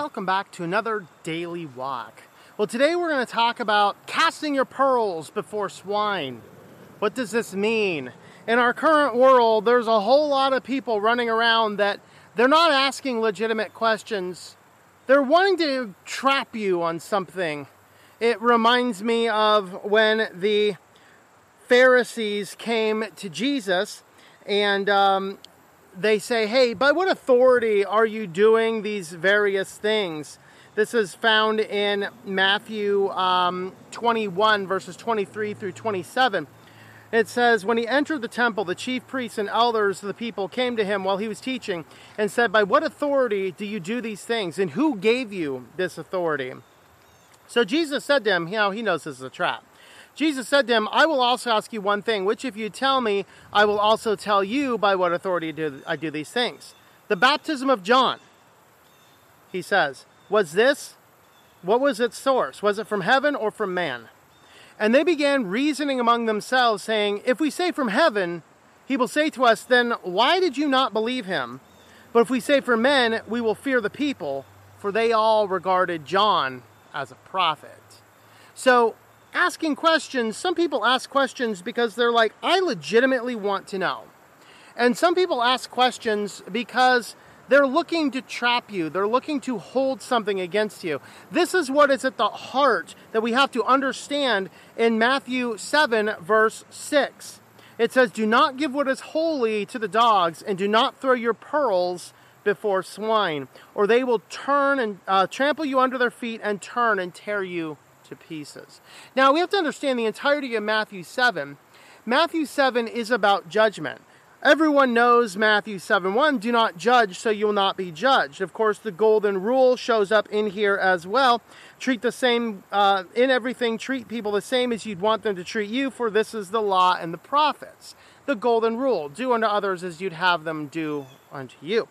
Welcome back to another Daily Walk. Well, today we're going to talk about casting your pearls before swine. What does this mean? In our current world, there's a whole lot of people running around that they're not asking legitimate questions. They're wanting to trap you on something. It reminds me of when the Pharisees came to Jesus and they say, hey, by what authority are you doing these various things? This is found in Matthew 21, verses 23 through 27. It says, when he entered the temple, the chief priests and elders of the people came to him while he was teaching and said, by what authority do you do these things? And who gave you this authority? So Jesus said to him, you know, he knows this is a trap. Jesus said to him, I will also ask you one thing, which if you tell me, I will also tell you by what authority I do these things. The baptism of John, he says, what was its source? Was it from heaven or from man? And they began reasoning among themselves, saying, if we say from heaven, he will say to us, then why did you not believe him? But if we say from men, we will fear the people, for they all regarded John as a prophet. So, asking questions, some people ask questions because they're like, I legitimately want to know. And some people ask questions because they're looking to trap you. They're looking to hold something against you. This is what is at the heart that we have to understand in Matthew 7, verse 6. It says, do not give what is holy to the dogs, and do not throw your pearls before swine, or they will turn and trample you under their feet and turn and tear you to pieces. Now, we have to understand the entirety of Matthew 7. Matthew 7 is about judgment. Everyone knows Matthew 7:1, do not judge so you will not be judged. Of course, the golden rule shows up in here as well. Treat the same in everything, treat people the same as you'd want them to treat you, for this is the law and the prophets. The golden rule, do unto others as you'd have them do unto you.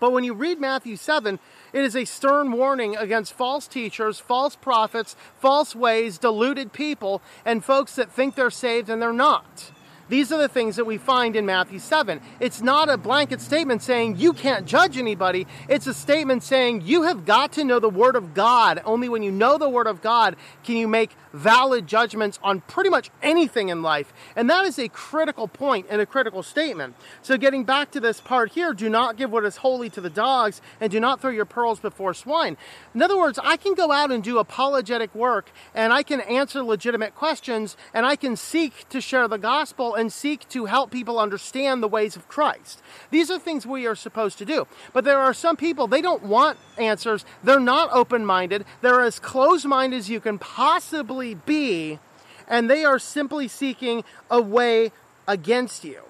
But when you read Matthew 7, it is a stern warning against false teachers, false prophets, false ways, deluded people, and folks that think they're saved and they're not. These are the things that we find in Matthew 7. It's not a blanket statement saying you can't judge anybody. It's a statement saying you have got to know the Word of God. Only when you know the Word of God can you make valid judgments on pretty much anything in life. And that is a critical point and a critical statement. So getting back to this part here, do not give what is holy to the dogs and do not throw your pearls before swine. In other words, I can go out and do apologetic work and I can answer legitimate questions and I can seek to share the gospel and seek to help people understand the ways of Christ. These are things we are supposed to do. But there are some people, they don't want answers. They're not open-minded. They're as closed-minded as you can possibly be, and they are simply seeking a way against you.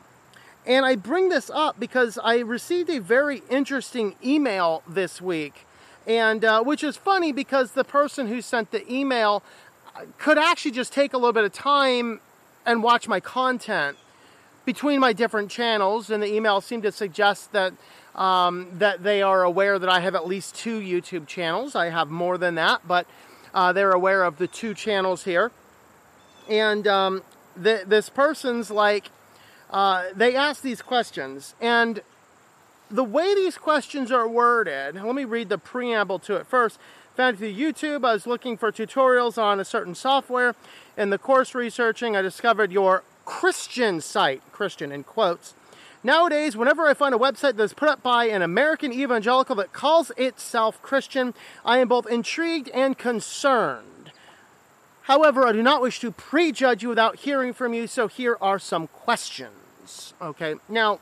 And I bring this up because I received a very interesting email this week, and which is funny because the person who sent the email could actually just take a little bit of time and watch my content between my different channels, and the email seemed to suggest that that they are aware that I have at least 2 YouTube channels. I have more than that, but they're aware of the 2 channels here. And this person's like, they ask these questions. And the way these questions are worded, let me read the preamble to it first. Found it through YouTube. I was looking for tutorials on a certain software. In the course researching, I discovered your Christian site, Christian in quotes. Nowadays, whenever I find a website that is put up by an American evangelical that calls itself Christian, I am both intrigued and concerned. However, I do not wish to prejudge you without hearing from you, so here are some questions. Okay, now,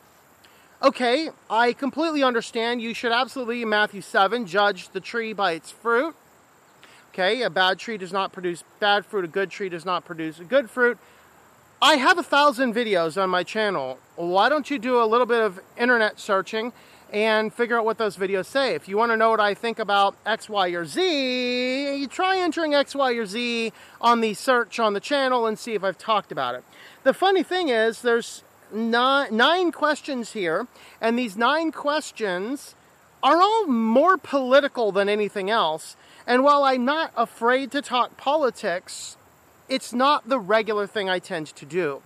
okay, I completely understand. You should absolutely, in Matthew 7, judge the tree by its fruit. Okay, a bad tree does not produce bad fruit, a good tree does not produce a good fruit. I have 1,000 videos on my channel. Why don't you do a little bit of internet searching and figure out what those videos say? If you want to know what I think about X, Y, or Z, you try entering X, Y, or Z on the search on the channel and see if I've talked about it. The funny thing is there's 9 questions here, and these 9 questions are all more political than anything else. And while I'm not afraid to talk politics, it's not the regular thing I tend to do.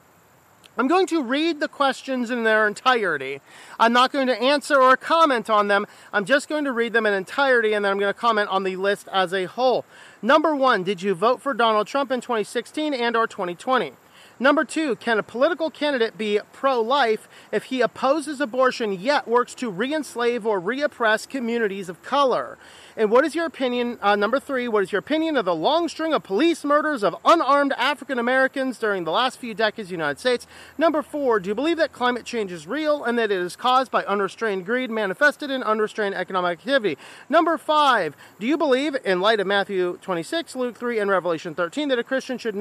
I'm going to read the questions in their entirety. I'm not going to answer or comment on them. I'm just going to read them in entirety, and then I'm going to comment on the list as a whole. Number one, did you vote for Donald Trump in 2016 and or 2020? Number two, can a political candidate be pro-life if he opposes abortion yet works to re-enslave or re-oppress communities of color? And what is your opinion, number three, what is your opinion of the long string of police murders of unarmed African Americans during the last few decades in the United States? Number four, do you believe that climate change is real and that it is caused by unrestrained greed manifested in unrestrained economic activity? Number five, do you believe, in light of Matthew 26, Luke 3, and Revelation 13, that a Christian should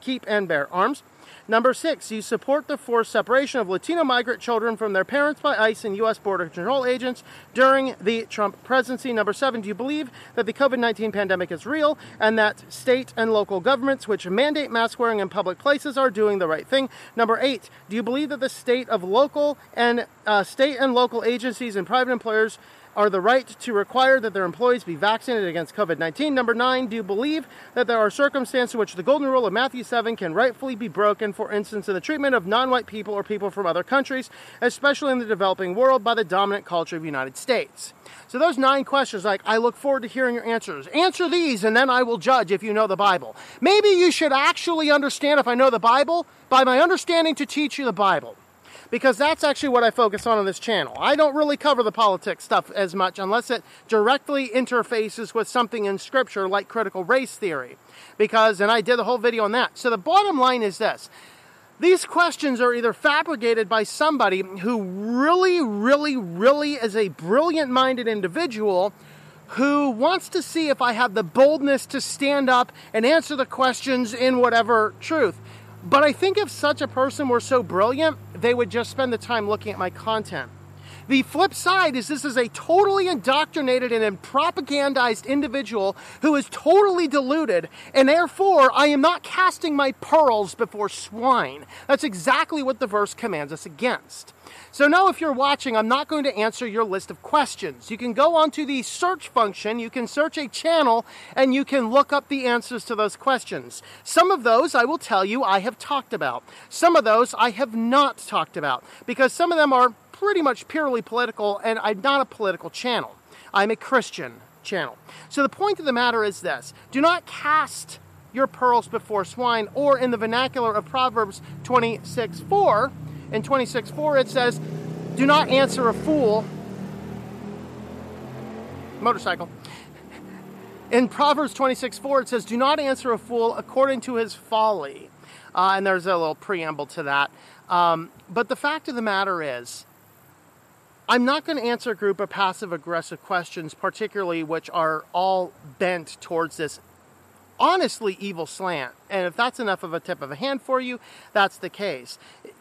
keep and bear arms? Number six, do you support the forced separation of Latino migrant children from their parents by ICE and U.S. Border Control agents during the Trump presidency? Number seven, do you believe that the COVID-19 pandemic is real and that state and local governments which mandate mask wearing in public places are doing the right thing? Number eight, do you believe that the state and local agencies and private employers are the right to require that their employees be vaccinated against COVID-19? Number nine, do you believe that there are circumstances in which the golden rule of Matthew 7 can rightfully be broken, for instance, in the treatment of non-white people or people from other countries, especially in the developing world, by the dominant culture of the United States? So those nine questions, I look forward to hearing your answers. Answer these, and then I will judge if you know the Bible. Maybe you should actually understand if I know the Bible by my understanding to teach you the Bible, because that's actually what I focus on this channel. I don't really cover the politics stuff as much unless it directly interfaces with something in Scripture like critical race theory, and I did a whole video on that. So the bottom line is this. These questions are either fabricated by somebody who really is a brilliant-minded individual who wants to see if I have the boldness to stand up and answer the questions in whatever truth. But I think if such a person were so brilliant, they would just spend the time looking at my content. The flip side is this is a totally indoctrinated and propagandized individual who is totally deluded, and therefore I am not casting my pearls before swine. That's exactly what the verse commands us against. So now if you're watching, I'm not going to answer your list of questions. You can go onto the search function, you can search a channel, and you can look up the answers to those questions. Some of those, I will tell you, I have talked about. Some of those I have not talked about, because some of them are pretty much purely political, and I'm not a political channel. I'm a Christian channel. So the point of the matter is this. Do not cast your pearls before swine, or in the vernacular of Proverbs 26:4, in 26:4 it says, do not answer a fool. Motorcycle. In Proverbs 26:4 it says, do not answer a fool according to his folly. And there's a little preamble to that. But the fact of the matter is, I'm not going to answer a group of passive-aggressive questions, particularly which are all bent towards this honestly evil slant. And if that's enough of a tip of a hand for you, that's the case.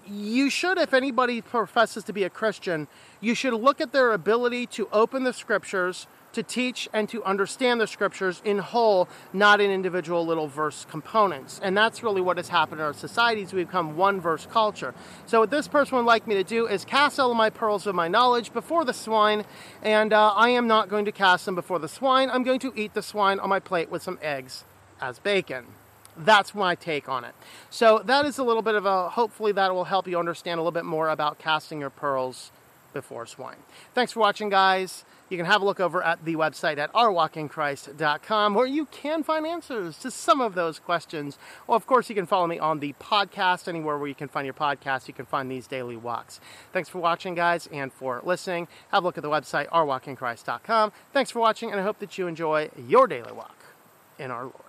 You should, if anybody professes to be a Christian, you should look at their ability to open the Scriptures, to teach and to understand the Scriptures in whole, not in individual little verse components. And that's really what has happened in our societies. We've become one verse culture. So what this person would like me to do is cast all of my pearls of my knowledge before the swine, and I am not going to cast them before the swine. I'm going to eat the swine on my plate with some eggs as bacon. That's my take on it. So that is a little bit of a, hopefully that will help you understand a little bit more about casting your pearls before swine. Thanks for watching, guys. You can have a look over at the website at ourwalkinchrist.com, where you can find answers to some of those questions. Well, of course, you can follow me on the podcast. Anywhere where you can find your podcast, you can find these daily walks. Thanks for watching, guys, and for listening. Have a look at the website, ourwalkinchrist.com. Thanks for watching, and I hope that you enjoy your daily walk in our Lord.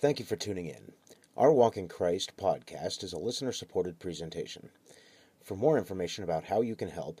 Thank you for tuning in. Our Walk in Christ podcast is a listener-supported presentation. For more information about how you can help,